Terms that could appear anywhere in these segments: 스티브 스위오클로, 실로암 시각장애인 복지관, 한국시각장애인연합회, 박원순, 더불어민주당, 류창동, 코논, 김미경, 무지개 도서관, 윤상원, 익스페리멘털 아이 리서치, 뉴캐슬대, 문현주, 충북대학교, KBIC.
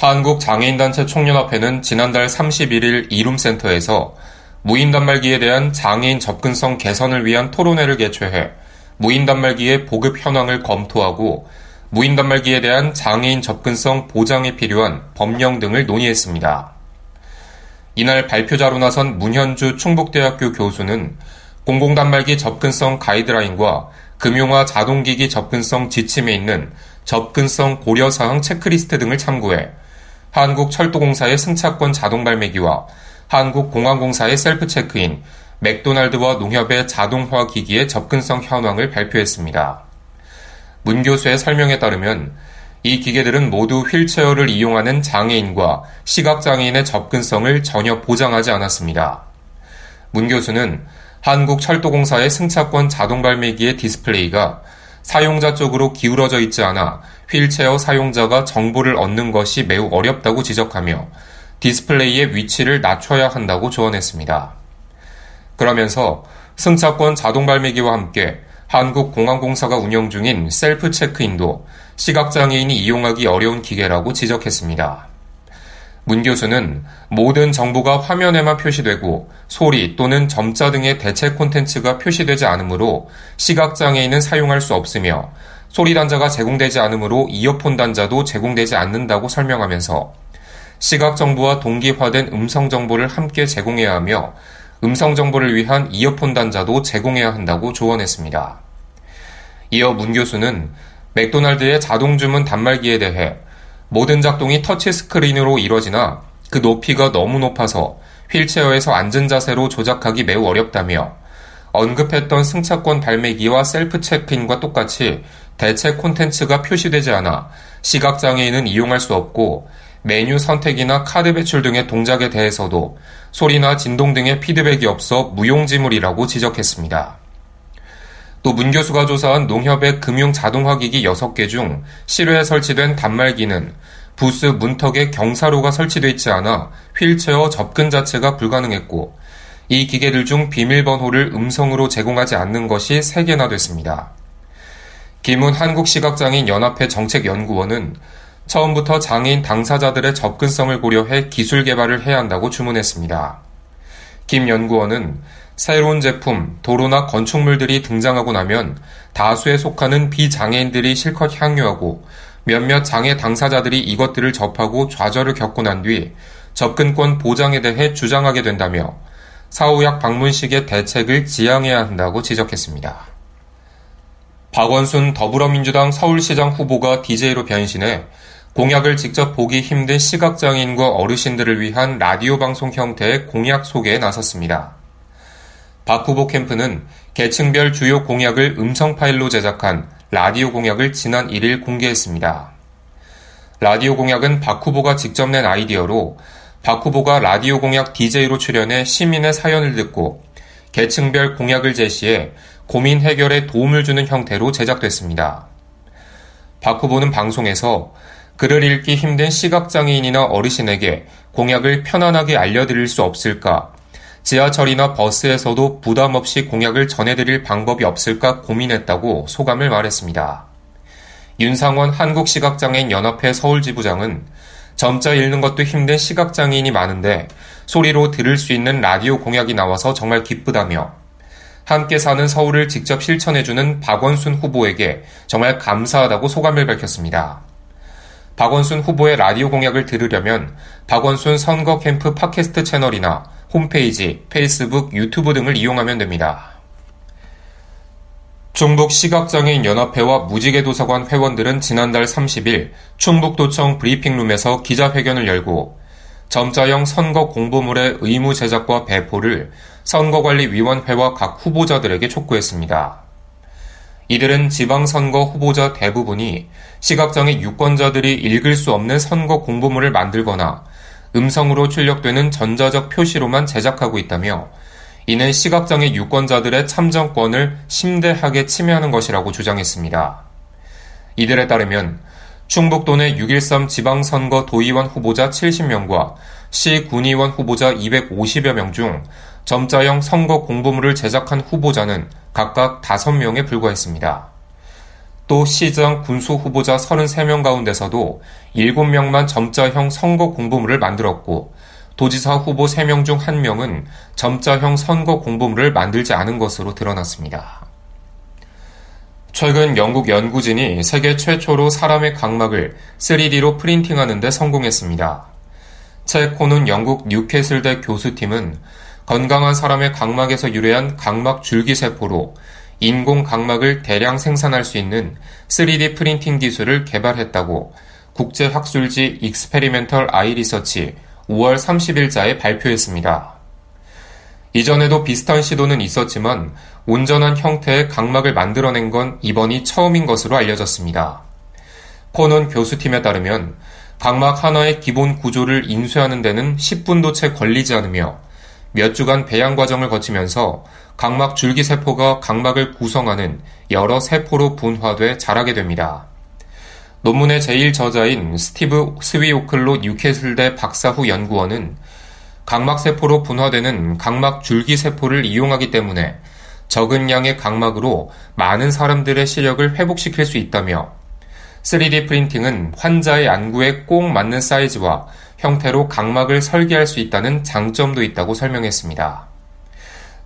한국장애인단체 총연합회는 지난달 31일 이룸센터에서 무인단말기에 대한 장애인 접근성 개선을 위한 토론회를 개최해 무인단말기의 보급 현황을 검토하고 무인단말기에 대한 장애인 접근성 보장에 필요한 법령 등을 논의했습니다. 이날 발표자로 나선 문현주 충북대학교 교수는 공공단말기 접근성 가이드라인과 금융화 자동기기 접근성 지침에 있는 접근성 고려사항 체크리스트 등을 참고해 한국철도공사의 승차권 자동발매기와 한국공항공사의 셀프체크인, 맥도날드와 농협의 자동화기기의 접근성 현황을 발표했습니다. 문 교수의 설명에 따르면 이 기계들은 모두 휠체어를 이용하는 장애인과 시각장애인의 접근성을 전혀 보장하지 않았습니다. 문 교수는 한국철도공사의 승차권 자동발매기의 디스플레이가 사용자 쪽으로 기울어져 있지 않아 휠체어 사용자가 정보를 얻는 것이 매우 어렵다고 지적하며 디스플레이의 위치를 낮춰야 한다고 조언했습니다. 그러면서 승차권 자동발매기와 함께 한국공항공사가 운영 중인 셀프 체크인도 시각장애인이 이용하기 어려운 기계라고 지적했습니다. 문 교수는 모든 정보가 화면에만 표시되고 소리 또는 점자 등의 대체 콘텐츠가 표시되지 않으므로 시각장애인은 사용할 수 없으며 소리 단자가 제공되지 않으므로 이어폰 단자도 제공되지 않는다고 설명하면서 시각정보와 동기화된 음성정보를 함께 제공해야 하며 음성정보를 위한 이어폰 단자도 제공해야 한다고 조언했습니다. 이어 문 교수는 맥도날드의 자동주문 단말기에 대해 모든 작동이 터치스크린으로 이뤄지나 그 높이가 너무 높아서 휠체어에서 앉은 자세로 조작하기 매우 어렵다며 언급했던 승차권 발매기와 셀프 체크인과 똑같이 대체 콘텐츠가 표시되지 않아 시각장애인은 이용할 수 없고 메뉴 선택이나 카드 배출 등의 동작에 대해서도 소리나 진동 등의 피드백이 없어 무용지물이라고 지적했습니다. 또 문 교수가 조사한 농협의 금융 자동화기기 6개 중 실외에 설치된 단말기는 부스 문턱에 경사로가 설치되어 있지 않아 휠체어 접근 자체가 불가능했고 이 기계들 중 비밀번호를 음성으로 제공하지 않는 것이 3개나 됐습니다. 김은 한국시각장애인연합회 정책연구원은 처음부터 장애인 당사자들의 접근성을 고려해 기술 개발을 해야 한다고 주문했습니다. 김 연구원은 새로운 제품, 도로나 건축물들이 등장하고 나면 다수에 속하는 비장애인들이 실컷 향유하고 몇몇 장애 당사자들이 이것들을 접하고 좌절을 겪고 난 뒤 접근권 보장에 대해 주장하게 된다며 사후약 방문식의 대책을 지향해야 한다고 지적했습니다. 박원순 더불어민주당 서울시장 후보가 DJ로 변신해 공약을 직접 보기 힘든 시각장애인과 어르신들을 위한 라디오 방송 형태의 공약 소개에 나섰습니다. 박 후보 캠프는 계층별 주요 공약을 음성 파일로 제작한 라디오 공약을 지난 1일 공개했습니다. 라디오 공약은 박 후보가 직접 낸 아이디어로 박 후보가 라디오 공약 DJ로 출연해 시민의 사연을 듣고 계층별 공약을 제시해 고민 해결에 도움을 주는 형태로 제작됐습니다. 박 후보는 방송에서 글을 읽기 힘든 시각장애인이나 어르신에게 공약을 편안하게 알려드릴 수 없을까? 지하철이나 버스에서도 부담 없이 공약을 전해드릴 방법이 없을까 고민했다고 소감을 말했습니다. 윤상원 한국시각장애인연합회 서울지부장은 점자 읽는 것도 힘든 시각장애인이 많은데 소리로 들을 수 있는 라디오 공약이 나와서 정말 기쁘다며 함께 사는 서울을 직접 실천해주는 박원순 후보에게 정말 감사하다고 소감을 밝혔습니다. 박원순 후보의 라디오 공약을 들으려면 박원순 선거 캠프 팟캐스트 채널이나 홈페이지, 페이스북, 유튜브 등을 이용하면 됩니다. 충북시각장애인연합회와 무지개 도서관 회원들은 지난달 30일 충북도청 브리핑룸에서 기자회견을 열고 점자형 선거 공보물의 의무 제작과 배포를 선거관리위원회와 각 후보자들에게 촉구했습니다. 이들은 지방선거 후보자 대부분이 시각장애 유권자들이 읽을 수 없는 선거 공보물을 만들거나 음성으로 출력되는 전자적 표시로만 제작하고 있다며 이는 시각장애 유권자들의 참정권을 심대하게 침해하는 것이라고 주장했습니다. 이들에 따르면 충북도 내 6.13 지방선거 도의원 후보자 70명과 시 군의원 후보자 250여 명 중 점자형 선거 공보물을 제작한 후보자는 각각 5명에 불과했습니다. 또 시장 군수 후보자 33명 가운데서도 7명만 점자형 선거 공보물을 만들었고 도지사 후보 3명 중 1명은 점자형 선거 공보물을 만들지 않은 것으로 드러났습니다. 최근 영국 연구진이 세계 최초로 사람의 각막을 3D로 프린팅하는 데 성공했습니다. 체 코논 영국 뉴캐슬대 교수팀은 건강한 사람의 각막에서 유래한 각막 줄기세포로 인공 각막을 대량 생산할 수 있는 3D 프린팅 기술을 개발했다고 국제학술지 익스페리멘털 아이 리서치 5월 30일자에 발표했습니다. 이전에도 비슷한 시도는 있었지만 온전한 형태의 각막을 만들어낸 건 이번이 처음인 것으로 알려졌습니다. 코논 교수팀에 따르면 각막 하나의 기본 구조를 인쇄하는 데는 10분도 채 걸리지 않으며 몇 주간 배양 과정을 거치면서 각막 줄기세포가 각막을 구성하는 여러 세포로 분화돼 자라게 됩니다. 논문의 제1저자인 스티브 스위오클로 뉴캐슬대 박사후 연구원은 각막세포로 분화되는 각막 줄기세포를 이용하기 때문에 적은 양의 각막으로 많은 사람들의 시력을 회복시킬 수 있다며 3D 프린팅은 환자의 안구에 꼭 맞는 사이즈와 형태로 각막을 설계할 수 있다는 장점도 있다고 설명했습니다.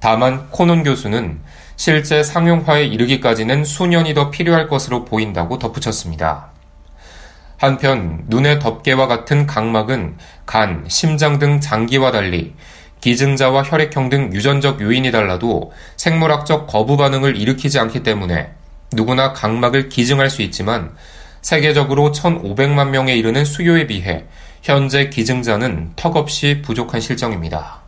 다만 코논 교수는 실제 상용화에 이르기까지는 수년이 더 필요할 것으로 보인다고 덧붙였습니다. 한편 눈의 덮개와 같은 각막은 간, 심장 등 장기와 달리 기증자와 혈액형 등 유전적 요인이 달라도 생물학적 거부 반응을 일으키지 않기 때문에 누구나 각막을 기증할 수 있지만 세계적으로 1,500만 명에 이르는 수요에 비해 현재 기증자는 턱없이 부족한 실정입니다.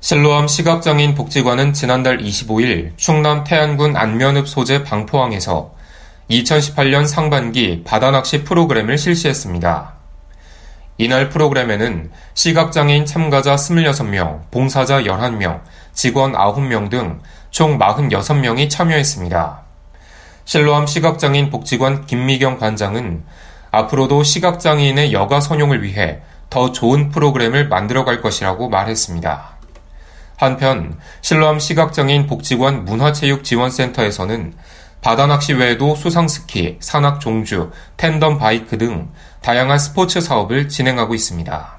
실로암 시각장애인 복지관은 지난달 25일 충남 태안군 안면읍 소재 방포항에서 2018년 상반기 바다낚시 프로그램을 실시했습니다. 이날 프로그램에는 시각장애인 참가자 26명, 봉사자 11명, 직원 9명 등 총 46명이 참여했습니다. 실로암 시각장애인 복지관 김미경 관장은 앞으로도 시각장애인의 여가 선용을 위해 더 좋은 프로그램을 만들어갈 것이라고 말했습니다. 한편 실로암 시각장애인 복지관 문화체육지원센터에서는 바다낚시 외에도 수상스키, 산악종주, 탠덤바이크 등 다양한 스포츠 사업을 진행하고 있습니다.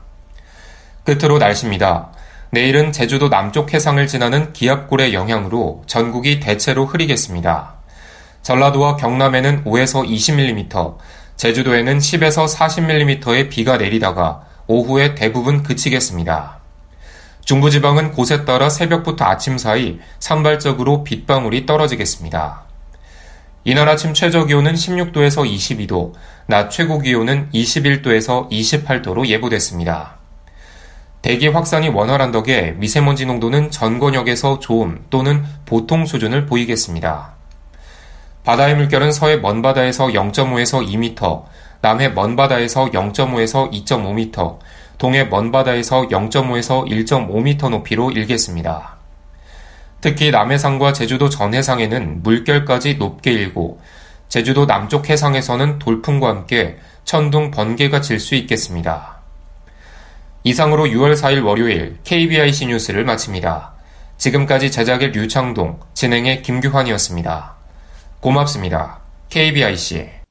끝으로 날씨입니다. 내일은 제주도 남쪽 해상을 지나는 기압골의 영향으로 전국이 대체로 흐리겠습니다. 전라도와 경남에는 5에서 20mm, 제주도에는 10에서 40mm의 비가 내리다가 오후에 대부분 그치겠습니다. 중부지방은 곳에 따라 새벽부터 아침 사이 산발적으로 빗방울이 떨어지겠습니다. 이날 아침 최저기온은 16도에서 22도, 낮 최고기온은 21도에서 28도로 예보됐습니다. 대기 확산이 원활한 덕에 미세먼지 농도는 전권역에서 좋음 또는 보통 수준을 보이겠습니다. 바다의 물결은 서해 먼바다에서 0.5에서 2m, 남해 먼바다에서 0.5에서 2.5m, 동해 먼바다에서 0.5에서 1.5m 높이로 일겠습니다. 특히 남해상과 제주도 전해상에는 물결까지 높게 일고 제주도 남쪽 해상에서는 돌풍과 함께 천둥, 번개가 칠 수 있겠습니다. 이상으로 6월 4일 월요일 KBIC 뉴스를 마칩니다. 지금까지 제작의 류창동, 진행의 김규환이었습니다. 고맙습니다. KBIC